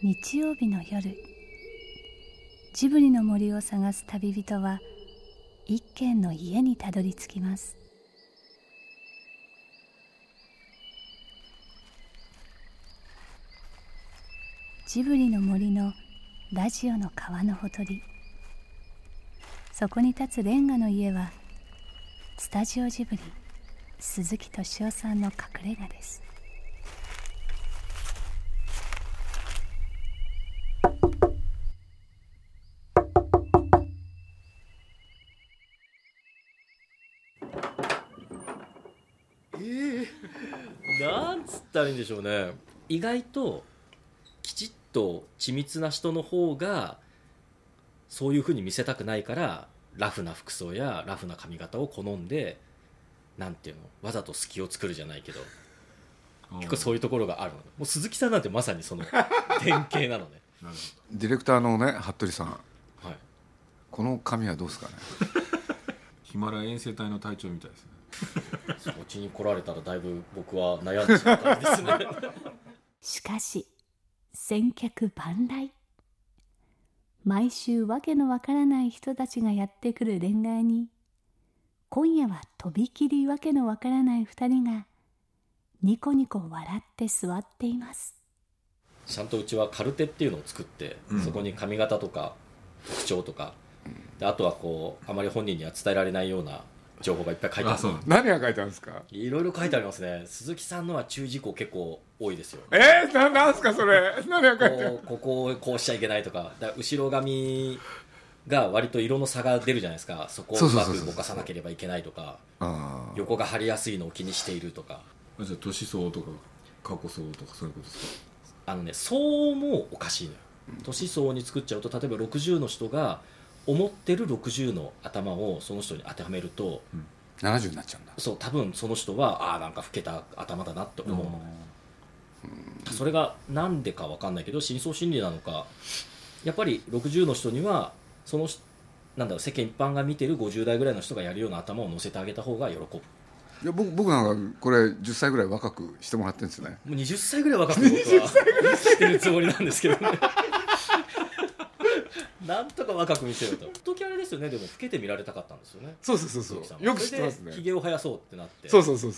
日曜日の夜、ジブリの森を探す旅人は一軒の家にたどり着きます。ジブリの森のラジオの川のほとり、そこに立つレンガの家はスタジオジブリ鈴木敏夫さんの隠れ家です。なんつったらいいんでしょうね。意外ときちっと緻密な人の方がそういう風に見せたくないからラフな服装やラフな髪型を好んで、なんていうの、わざと隙を作るじゃないけど、結構そういうところがあるの。もう鈴木さんなんてまさにその典型なのね。ディレクターのね、服部さん、はい、この髪はどうですかね。ヒマラヤ遠征隊の隊長みたいですね。そっちに来られたらだいぶ僕は悩んでしまったんですね。しかし千客万来、毎週わけのわからない人たちがやってくる恋愛に、今夜はとびきりわけのわからない二人がニコニコ笑って座っています。ちゃんとうちはカルテっていうのを作って、うん、そこに髪型とか特徴とかで、あとはこうあまり本人には伝えられないような情報がいっぱい書いてある。何が書いてあるんですか。いろいろ書いてありますね。鈴木さんのは注意事項結構多いですよ。なんすかそれ。何が書いてある。ここをこうしちゃいけないとか、だから後ろ髪が割と色の差が出るじゃないですか。そこをうまく動かさなければいけないとか、横が張りやすいのを気にしているとか。じゃあ年相とか過去相とかそういうことですか。相もおかしいのよ。年相に作っちゃうと、例えば60の人が思ってる60の頭をその人に当てはめると、うん、70になっちゃうんだ。そう、多分その人はなんか老けた頭だなって思うの。それがなんでか分かんないけど、深層心理なのか、やっぱり60の人にはその、なんだろう、世間一般が見てる50代ぐらいの人がやるような頭を乗せてあげた方が喜ぶ。いや、僕なんかこれ10歳ぐらい若くしてもらってるんですよね。もう20歳ぐらい若く僕はしてるつもりなんですけどね。なんとか若く見せようと。時あれですよね。でも老けて見られたかったんですよね。そうよく知ってますね。ひげを生やそうってなって。そうですよ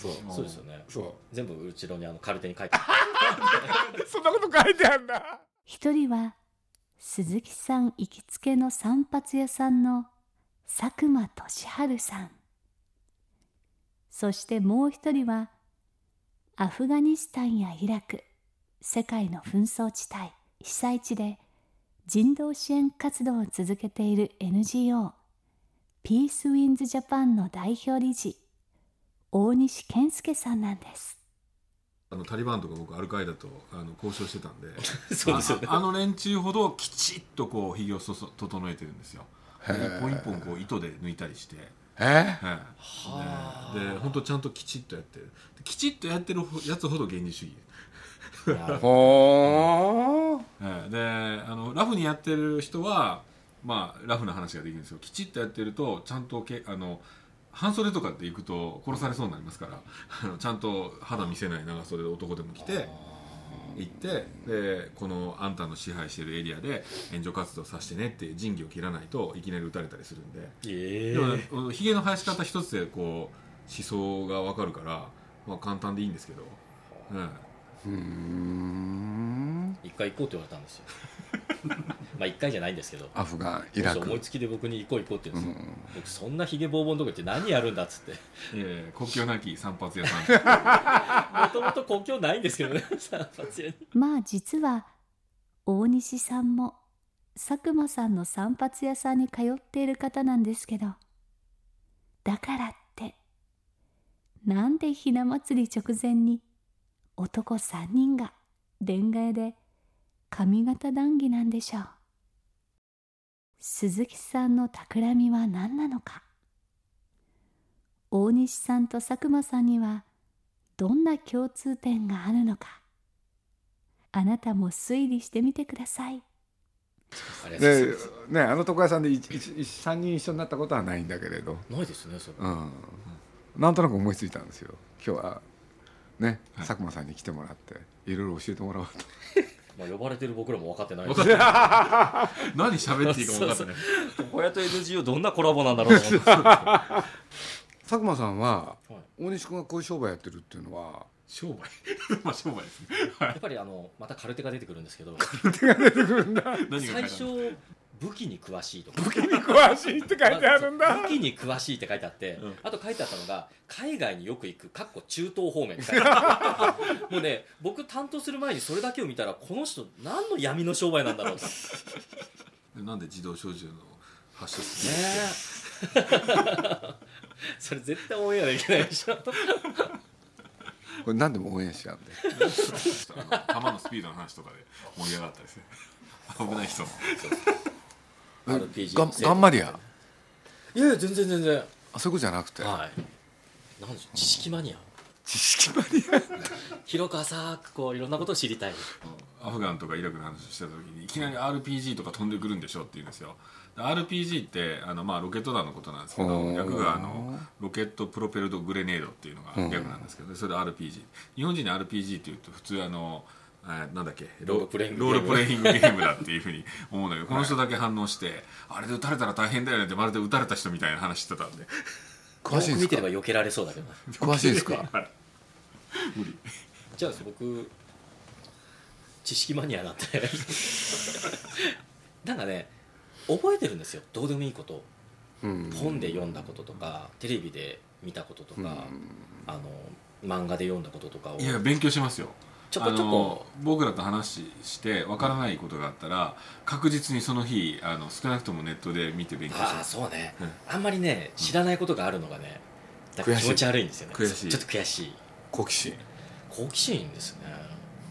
ね。そう全部うちのにカルテに書いてある。そんなこと書いてあるんだ。一人は鈴木さん行きつけの散髪屋さんの佐久間俊春さん、そしてもう一人はアフガニスタンやイラク、世界の紛争地帯、被災地で人道支援活動を続けている NGO ピースウィンズジャパンの代表理事大西健介さんなんです。タリバンとか僕アルカイダと交渉してたんでそうですよね。あの連中ほどきちっとこうひげを整えてるんですよ。一本一本こう糸で抜いたりして、で本当ちゃんときちっとやってる。きちっとやってるやつほど原理主義。ほで、ラフにやってる人は、まあ、ラフな話ができるんですよ。きちっとやってるとちゃんと半袖とかって行くと殺されそうになりますからちゃんと肌見せない長袖で男でも着て行って、でこのあんたの支配してるエリアで援助活動させてねっていう仁義を切らないといきなり撃たれたりするんで、ひげの生やし方一つでこう思想が分かるから、まあ、簡単でいいんですけど、一回行こうって言われたんですよ。まあ一回じゃないんですけど、アフガン、イラク、思いつきで僕に行こうって言うんですよ。僕そんなヒゲボーボンとか言って何やるんだっつって国境なき散髪屋さんもともと国境ないんですけどね、散髪屋に。まあ実は大西さんも佐久間さんの散髪屋さんに通っている方なんですけど、だからってなんでひな祭り直前に男3人が恋愛で髪型談義なんでしょう。鈴木さんの企みは何なのか。大西さんと佐久間さんにはどんな共通点があるのか。あなたも推理してみてください。ね、あの床屋さんで3人一緒になったことはないんだけれど。ないですね、それ。なんとなく思いついたんですよ。今日はね、佐久間さんに来てもらっていろいろ教えてもらおうとまあ、呼ばれてる僕らも分かってないですね。何喋っていいか分かってない。小屋と NGO どんなコラボなんだろうと思って佐久間さんは、はい、大西君がこういう商売やってるっていうのは商売まあ商売ですね、はい、やっぱりまたカルテが出てくるんですけど、カルテが出てくるんだ。最初武器に詳しいとか、武器に詳しいって書いてあるんだ、武器に詳しいって書いてあって、うん、あと書いてあったのが海外によく行くかっこ中東方面って書いてあってもうね、僕担当する前にそれだけを見たらこの人何の闇の商売なんだろうとなんで自動小銃の発射するんですかそれ絶対オンエアできないでしょこれ何でもオンエアしちゃうんで弾のスピードの話とかで盛り上がったですね。危ない人もRPG ガンマリア、いやいや全然あ、そういうことじゃなくて、はい、なんでしょう、知識マニア、広く浅くこういろんなことを知りたい。アフガンとかイラクの話をした時にいきなり RPG とか飛んでくるんでしょって言うんですよ。RPG ってまあ、ロケット弾のことなんですけど、略がロケットプロペルドグレネードっていうのが略なんですけど、それで RPG、 日本人に RPG っていうと普通なんだっけ、ロールプレイングゲームだっていうふうに思うんだけどこの人だけ反応してあれで撃たれたら大変だよねって、まるで撃たれた人みたいな話してたんで。詳しいんですか？よく見てれば避けられそうだけど。詳しいんですか？無理。じゃあ僕知識マニアなんでなんかね、覚えてるんですよ、どうでもいいこと、うん、本で読んだこととかテレビで見たこととか、うん、漫画で読んだこととかを。いや勉強しますよ。ちょこ僕らと話して分からないことがあったら、うん、確実にその日少なくともネットで見て勉強します。ああそうね、うん、あんまりね知らないことがあるのがね、だから気持ち悪いんですよね。ちょっと悔しい。好奇心ですね。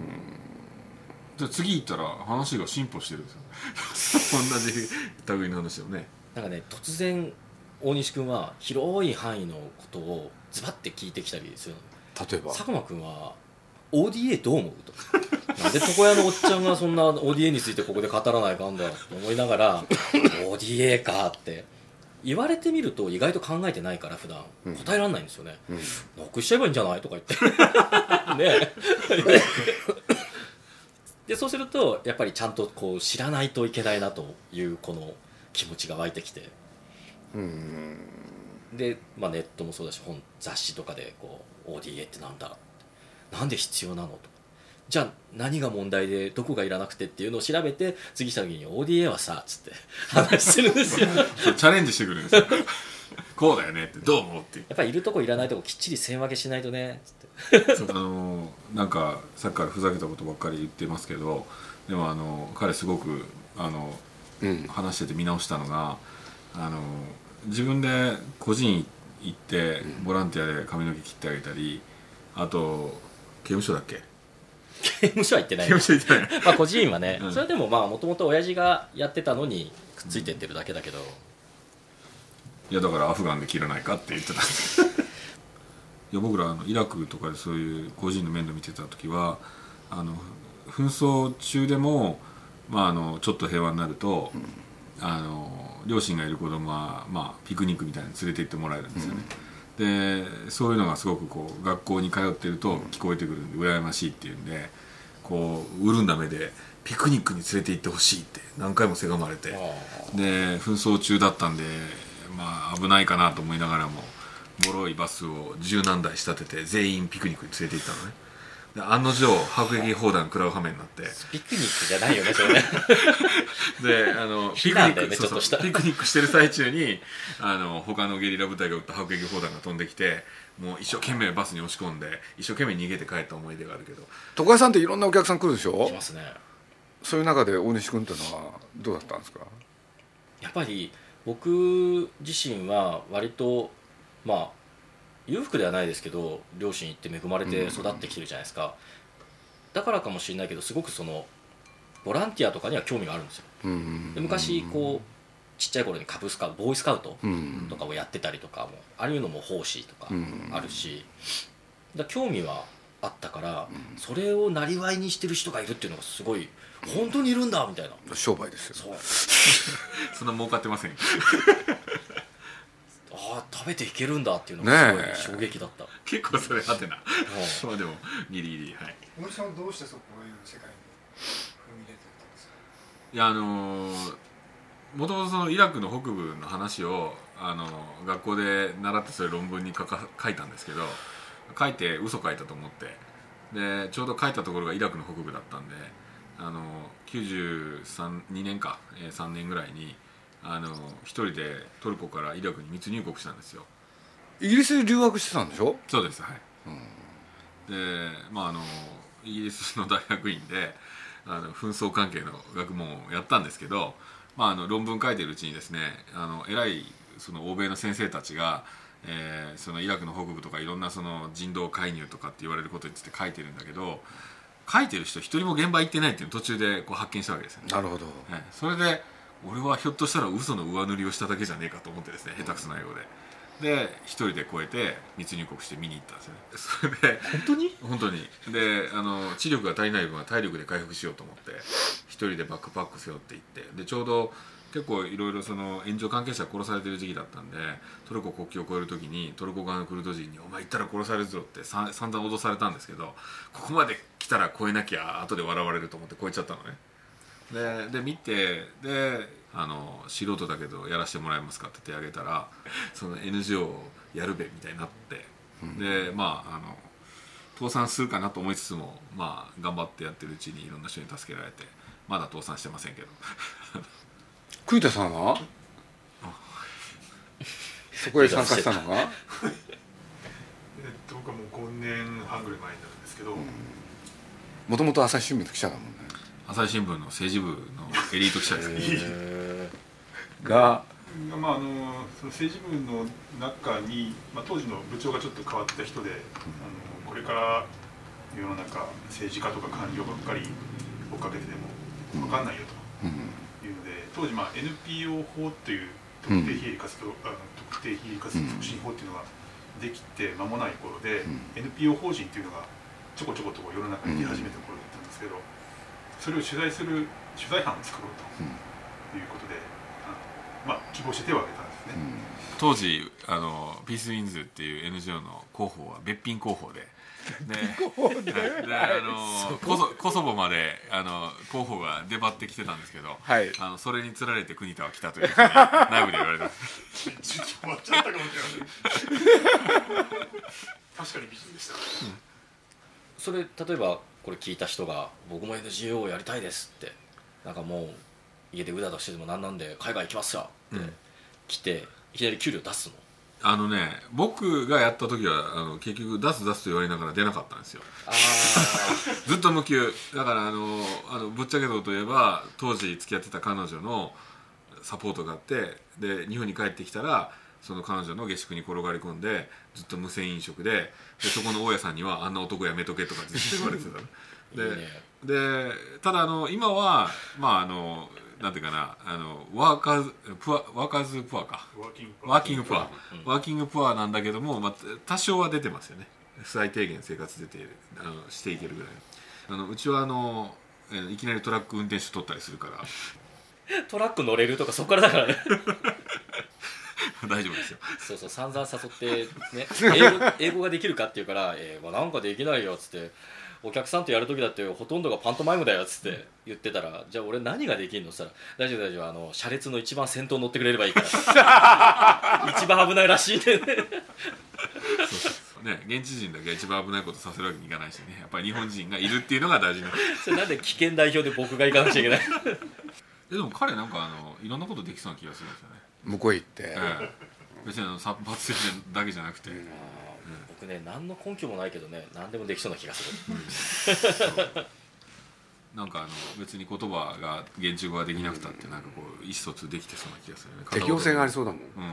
うん、じゃあ次行ったら話が進歩してるんですよ同じ類の話をね。なんかね、突然大西君は広い範囲のことをズバッて聞いてきたりする。例えば佐久間君はODA どう思うとかなんで床屋のおっちゃんがそんな ODA についてここで語らないかんだと思いながらODA かって言われてみると意外と考えてないから普段答えられないんですよね。なくしちゃえばいいんじゃないとか言ってねでそうするとやっぱりちゃんとこう知らないといけないなというこの気持ちが湧いてきて、で、まあ、ネットもそうだし雑誌とかでこう ODA ってなんだ、なんで必要なのと、じゃあ何が問題でどこがいらなくてっていうのを調べて次した時に ODA はさつって話してるんですよチャレンジしてくるんですよこうだよねってどう思うってやっぱりいるとこいらないとこきっちり線分けしないとねつってなんかさっきからふざけたことばっかり言ってますけど、でも彼すごく話してて見直したのが、自分で個人行ってボランティアで髪の毛切ってあげたり、あと刑務所だっけ？刑務所は行ってない。まあ個人はね、うん、それでもまあもともと親父がやってたのにくっついてってるだけだけど。いやだからアフガンで切らないかって言ってた。いや僕らイラクとかでそういう個人の面倒見てた時は紛争中でも、まあ、ちょっと平和になると、うん、両親がいる子供は、まあ、ピクニックみたいに連れて行ってもらえるんですよね。うんでそういうのがすごくこう学校に通ってると聞こえてくるんで羨ましいっていうんでこう潤んだ目でピクニックに連れて行ってほしいって何回もせがまれて、で紛争中だったんで、まあ、危ないかなと思いながらも脆いバスを十何台仕立てて全員ピクニックに連れて行ったのね。で案の定迫撃砲弾食らう羽目になって。ピクニックじゃないよねそれねでピクニックしてる最中に他のゲリラ部隊が撃った迫撃砲弾が飛んできて、もう一生懸命バスに押し込んで一生懸命逃げて帰った思い出があるけど。床屋さんっていろんなお客さん来るでしょ。来ますね。そういう中で大西君ってのはどうだったんですか？やっぱり僕自身は割とまあ裕福ではないですけど両親行って恵まれて育ってきてるじゃないですか、うんうんうん、だからかもしれないけどすごくそのボランティアとかには興味があるんですよ、うんうんうんうん、で昔こうちっちゃい頃にカブスカウトボーイスカウトとかをやってたりとかも、うんうん、ああいうのも奉仕とかあるし、だから興味はあったから、うん、それをなりわいにしてる人がいるっていうのがすごい本当にいるんだみたいな。商売ですよ。そうそんな儲かってませんあ食べていけるんだっていうのがすごい衝撃だった、ね、結構それハテナ。まあでもギリギリ。はい。森さんどうしてそうこういう世界にいやもともとそのイラクの北部の話を学校で習ってそれ論文に書いたんですけど、書いて嘘書いたと思って、でちょうど書いたところがイラクの北部だったんで、92年か3年ぐらいに一人でトルコからイラクに密入国したんですよ。イギリスに留学してたんでしょ？そうです、はい。でまあイギリスの大学院で紛争関係の学問をやったんですけど、まあ、論文書いてるうちにですね、偉いその欧米の先生たちが、そのイラクの北部とかいろんなその人道介入とかって言われることについて書いてるんだけど、書いてる人一人も現場行ってないっていうのを途中でこう発見したわけですよね。なるほど、はい、それで俺はひょっとしたら嘘の上塗りをしただけじゃねえかと思ってですね、下手くそな英語で。で一人で越えて密入国して見に行ったんですよね。それで本当に本当にで知力が足りない分は体力で回復しようと思って一人でバックパック背負って行って、でちょうど結構いろいろその援助関係者が殺されてる時期だったんで、トルコ国境を越える時にトルコ側のクルド人に「お前行ったら殺されるぞ」って散々脅されたんですけど、ここまで来たら越えなきゃ後で笑われると思って越えちゃったのね。で見て、で素人だけどやらせてもらえますかって手挙げたら、その NGO をやるべみたいになって、うん、でまあ倒産するかなと思いつつも、まあ、頑張ってやってるうちにいろんな人に助けられて、まだ倒産してませんけど。栗田さんはそこへ参加したのが僕はもう5年半ぐらい前になるんですけど、もともと朝日新聞の記者だもんね。朝日新聞の政治部のエリート記者ですね。が、まあその政治部の中に、まあ、当時の部長がちょっと変わった人で、これから世の中政治家とか官僚ばっかり追っかけてても分かんないよというので、当時、まあ、NPO 法という特定非営利活動促進法というのができて間もない頃で、NPO 法人というのがちょこちょこと世の中に出始めた頃だったんですけど、それを取材班を作ろうということで、まあ、希望して手を挙げたんですね。当時ピースウィンズっていう NGO の広報はべっぴん広報で、コソボまで広報が出張ってきてたんですけど、はい、それにつられて国田は来たというふうに内部で言われた。ちょっと終わっちゃったかもしれない。確かに美人でした、うん、それ例えばこれ聞いた人が僕も NGO をやりたいですって、なんかもう家でうだうだしててもなんなんで海外行きますよって来て、いきなり給料出すの？僕がやった時は結局出すと言われながら出なかったんですよ。ずっと無給だから、ぶっちゃけどといえば当時付き合ってた彼女のサポートがあって、で日本に帰ってきたらその彼女の下宿に転がり込んでずっと無銭飲食 でそこの大家さんにはあんな男やめとけとかって言われてたの。でただ今はまあなんていうかな、ワーカーズプアかワーキングプアなんだけども、まあ、多少は出てますよね。最低限生活出てしていけるぐらい。うちはいきなりトラック運転手取ったりするから。トラック乗れるとかそっからだからね。大丈夫ですよ。そうそう、散々誘って、ね、英語ができるかっていうから、なんかできないよっつって、お客さんとやるときだってほとんどがパントマイムだよっつって言ってたら、じゃあ俺何ができんのっつったら、大丈夫大丈夫、車列の一番先頭乗ってくれればいいから。一番危ないらしいね。そうね、現地人だけ一番危ないことさせるわけにいかないしね、やっぱり日本人がいるっていうのが大事な。それなんで危険代表で僕が行かなくちゃいけない。でも彼なんかいろんなことできそうな気がするんですよね。向こうへ行って、別に散髪だけじゃなくて、僕ね何の根拠もないけどね、何でもできそうな気がする。なんか別に言葉が現地語ができなくたってなんかこう意思疎通できてそうな気がするね。適応性がありそうだもん。うん、い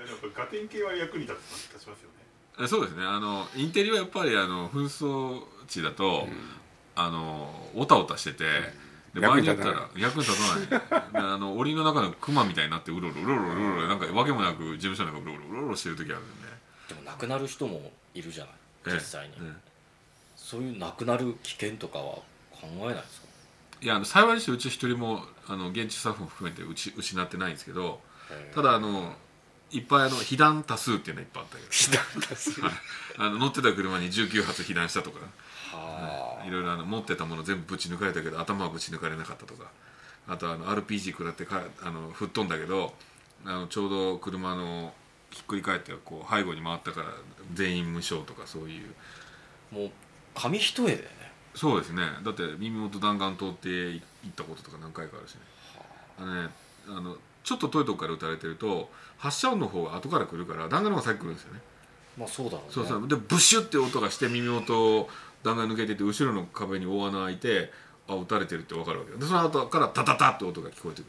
やでもこれガテン系は役に立ちますよね。そうですね。インテリはやっぱり紛争地だと。オタオタしてて、で場合によったら役に立たない。檻の中のクマみたいになってうろうろうろうろうろ、なんか訳もなく事務所なんかうろうろうろうろしてる時あるんで。でも亡くなる人もいるじゃない、実際に。そういう亡くなる危険とかは考えないですか？いや幸いにしてうち一人も現地スタッフも含めて失ってないんですけど、ただいっぱい被弾多数っていうのがいっぱいあったけど、被弾多数、はい、乗ってた車に19発被弾したとか、はい、いろいろ持ってたもの全部ぶち抜かれたけど頭はぶち抜かれなかったとか、あとRPG 食らって吹っ飛んだけどちょうど車のひっくり返ってこう背後に回ったから全員無傷とか、そういうもう紙一重だよね。そうですね、だって耳元弾丸通っていったこととか何回かあるしね。ちょっと遠いとこから撃たれてると発射音の方が後から来るから弾丸の方が先来るんですよね。まあそうだろうね。そうそうでブシュって音がして耳元弾丸抜けてて後ろの壁に大穴開いて、あ撃たれてるって分かるわけよ。でその後からタタタって音が聞こえてく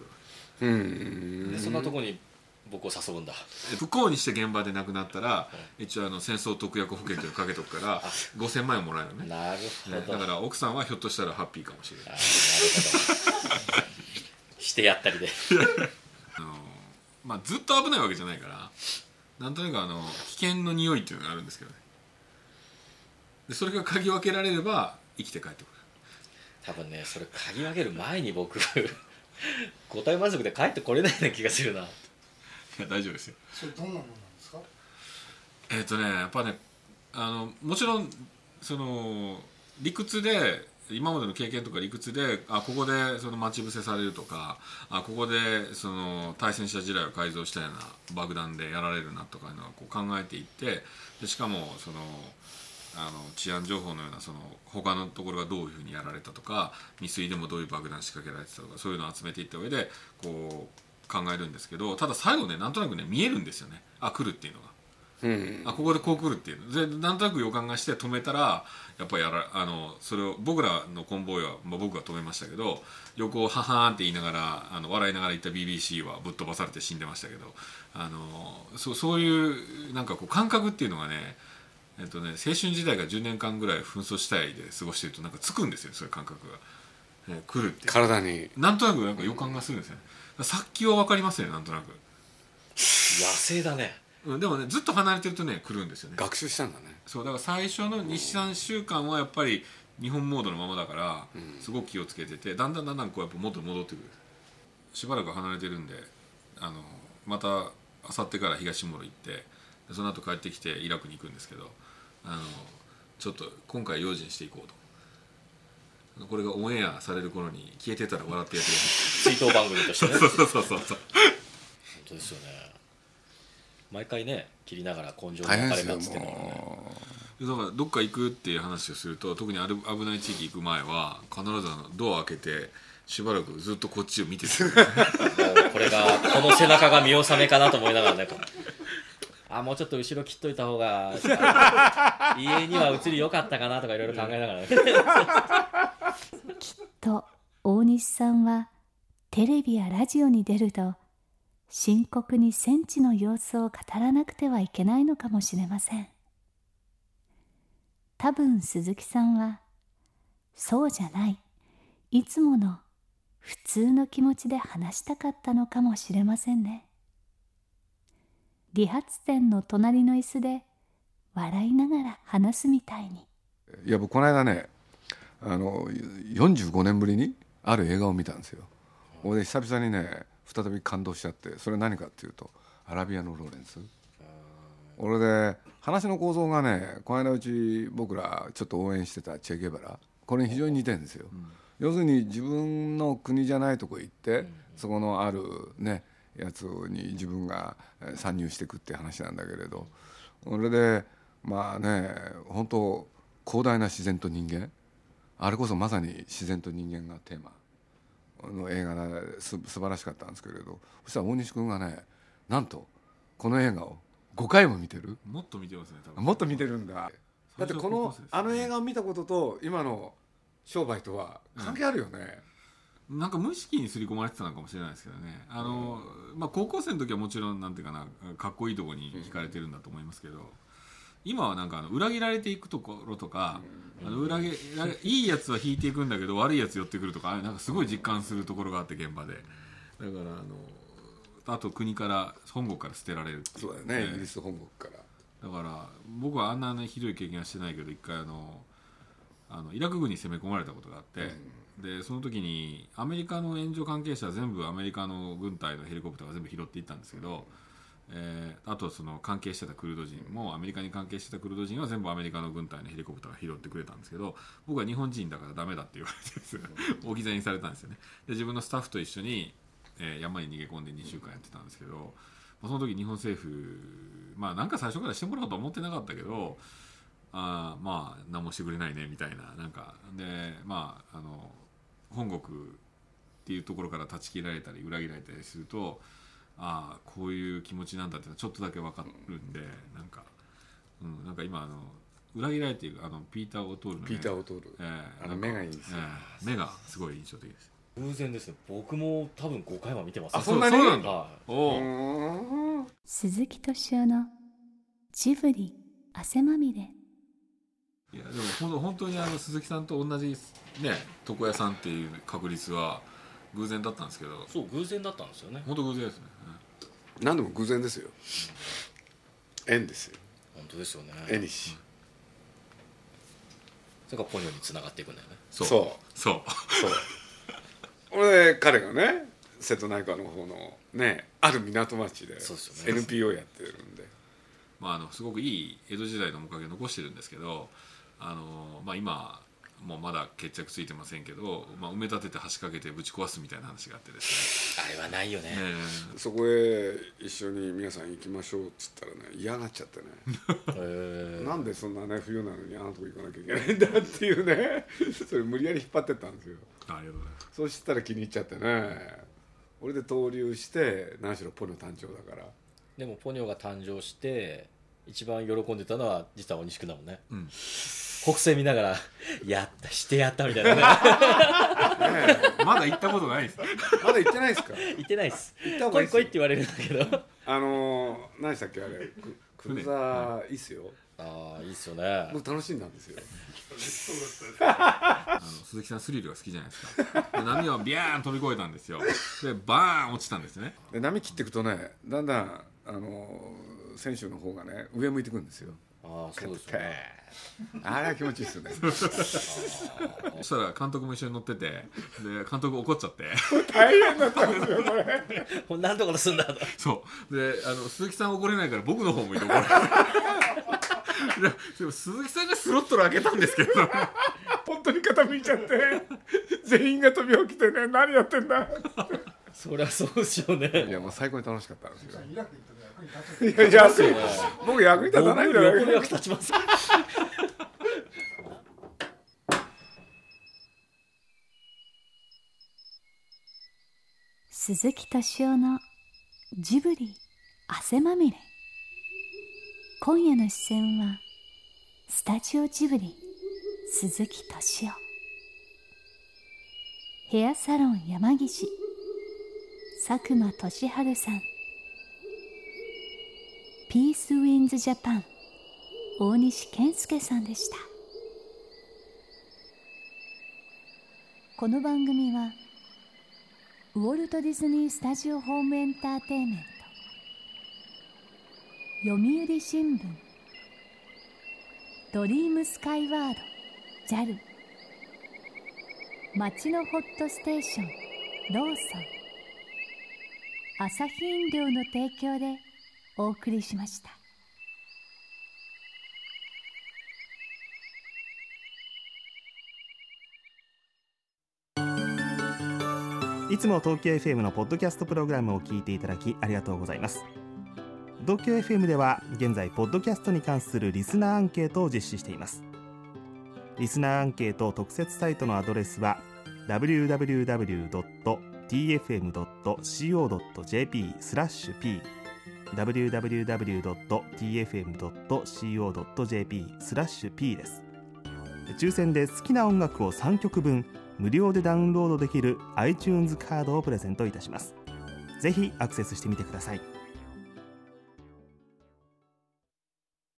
る。でそんなとこに僕を誘うんだ。不幸にして現場で亡くなったら、はい、一応戦争特約保険とかけとくから5000万円もらえるね。なるほど、ね、だから奥さんはひょっとしたらハッピーかもしれない。なるほどしてやったりでまあ、ずっと危ないわけじゃないからなんとなく危険の匂いっていうのがあるんですけどね。でそれが嗅ぎ分けられれば生きて帰ってくる。多分ねそれ嗅ぎ分ける前に僕五体満足で帰ってこれないような気がするな。いや大丈夫ですよ。それどんなものなんですか。やっぱねもちろん理屈で今までの経験とか理屈でここで待ち伏せされるとかここで対戦車地雷を改造したような爆弾でやられるなとかいうのはこう考えていって、でしかも治安情報のような他のところがどういうふうにやられたとか未遂でもどういう爆弾仕掛けられてたとかそういうのを集めていった上でこう考えるんですけど、ただ最後ねなんとなくね見えるんですよね。来るっていうのが。ここでこう来るっていうでなんとなく予感がして止めたらやっぱりそれを僕らのコンボイは、まあ、僕が止めましたけど横をハハーンって言いながら笑いながら行った BBC はぶっ飛ばされて死んでましたけど、そういうなんかこう感覚っていうのがね、青春時代が10年間ぐらい紛争地帯で過ごしてるとなんかつくんですよ、そういう感覚が、来るっていう体になんとなくなんか予感がするんですよね。さっきは分かりますよね、なんとなく野生だね。でもねずっと離れてるとね来るんですよね。学習したんだね。そうだから最初の 2,3 週間はやっぱり日本モードのままだから、すごく気をつけてて、だんだんだんだんこうやっぱ元に戻ってくる。しばらく離れてるんでまた明後日から東モロ行ってその後帰ってきてイラクに行くんですけどちょっと今回用心していこうと。これがオンエアされる頃に消えてたら笑ってやってる追悼番組としてねそう本当ですよね。毎回ね切りながら根性の分かれ方っていうのもね、だからどっか行くっていう話をすると特に危ない地域行く前は必ずドア開けてしばらくずっとこっちを見てるこの背中が見納めかなと思いながらねもうちょっと後ろ切っといた方が家には移り良かったかなとかいろいろ考えながらねきっと大西さんはテレビやラジオに出ると深刻に戦地の様子を語らなくてはいけないのかもしれません。多分鈴木さんはそうじゃないいつもの普通の気持ちで話したかったのかもしれませんね。理髪店の隣の椅子で笑いながら話すみたいに。いや僕この間ね45年ぶりにある映画を見たんですよ。俺久々にね再び感動しちゃって、それ何かっていうとアラビアのローレンス。俺で話の構造がねこの間うち僕らちょっと応援してたチェ・ゲバラこれに非常に似てるんですよ、要するに自分の国じゃないとこ行って、そこのあるねやつに自分が参入していくって話なんだけれど、俺でまあね本当広大な自然と人間、あれこそまさに自然と人間がテーマの映画が素晴らしかったんですけれど、そしたら大西君がねなんとこの映画を5回も見てる。もっと見てますね。多分もっと見てるんだ。だってこの映画を見たことと今の商売とは関係あるよね、なんか無意識に刷り込まれてたのかもしれないですけどね。まあ、高校生の時はもちろんなんていうかなかっこいいとこに惹かれてるんだと思いますけど、今はなんか裏切られていくところとかいいやつは引いていくんだけど悪いやつ寄ってくるとかなんかすごい実感するところがあって現場で、だからあと国から本国から捨てられるっていう。そうだよねイギリス本国から。だから僕はあんなひどい経験はしてないけど一回イラク軍に攻め込まれたことがあって、でその時にアメリカの援助関係者全部アメリカの軍隊のヘリコプターが全部拾っていったんですけど、あとその関係してたクルド人もアメリカに関係してたクルド人は全部アメリカの軍隊のヘリコプターが拾ってくれたんですけど、僕は日本人だからダメだって言われてです置き去りにされたんですよね。で自分のスタッフと一緒に山に逃げ込んで2週間やってたんですけど、その時日本政府なんか最初からしてもらおうと思ってなかったけど、何もしてくれないねみたいな、なんかで本国っていうところから断ち切られたり裏切られたりすると、ああこういう気持ちなんだっていうのはちょっとだけ分かるんで、なんか今裏切られているピーター・オトールのね、ピーター・オトール、目がいいですね、目がすごい印象的です。偶然ですね、僕も多分5回は見てます。あ、そんなに？そうなんだ。鈴木敏夫のジブリ汗まみれ。いやでも本当に鈴木さんと同じね床屋さんっていう確率は偶然だったんですけど、そう偶然だったんですよね。本当偶然ですね。何でも偶然ですよ。縁ですよ。本当ですよね。縁にし。それがポニョに繋がっていくんだよね。そう。俺彼がね瀬戸内海の方のねある港町で NPO やってるんで。すごくいい江戸時代の面影を残してるんですけど、今もうまだ決着ついてませんけど、埋め立てて橋掛けてぶち壊すみたいな話があってですね、あれはないよ ねそこへ一緒に皆さん行きましょうっつったらね、嫌がっちゃってねなんでそんなね冬なのにあのとこ行かなきゃいけないんだっていうねそれ無理やり引っ張ってったんですよ。ありがとうございます。そうしたら気に入っちゃってね、俺で投入して、何しろポニョ誕生だから。でもポニョが誕生して一番喜んでたのは実はおにしくだもんね、北西見ながらやったしてやったみたいな ねまだ行ったことないですまだ行ってないですか？行ってないです。行った方がいいです。来いって言われるんだけど何したっけあれクルーザー、いいっすよ。ああいいっすよね。僕楽しんだんですよ鈴木さんスリルが好きじゃないですか。で波をビャーン飛び越えたんですよ。でバーン落ちたんですね。で波切っていくとね、だんだん選手の方がね上向いてくんですよ。ああそうですね。あれは気持ちいいですよねそしたら監督も一緒に乗ってて、で監督怒っちゃって大変だったんですよこれ何ところすんだと。そうで鈴木さん怒れないから僕の方も怒られでも鈴木さんがスロットル開けたんですけど本当に傾いちゃって全員が飛び起きてね、何やってんだそりゃそうですよね。いやもう最高に楽しかったんですよ。いや僕役に立たないんだよ。僕役立ちます鈴木敏夫のジブリ汗まみれ。今夜の視線はスタジオジブリ鈴木敏夫、ヘアサロン山岸、佐久間俊治さん、ピースウィンズジャパン大西健介さんでした。この番組はウォルト・ディズニー・スタジオ・ホーム・エンターテインメント、読売新聞、ドリームスカイワード JAL、 街のホットステーションローソン、アサヒ飲料の提供でお送りしました。いつも東京 FM のポッドキャストプログラムを聞いていただきありがとうございます。東京 FM では現在ポッドキャストに関するリスナーアンケートを実施しています。リスナーアンケート特設サイトのアドレスは www.tfm.co.jp/p www.tfm.co.jp/p です。抽選で好きな音楽を3曲分無料でダウンロードできる iTunes カードをプレゼントいたします。ぜひアクセスしてみてください。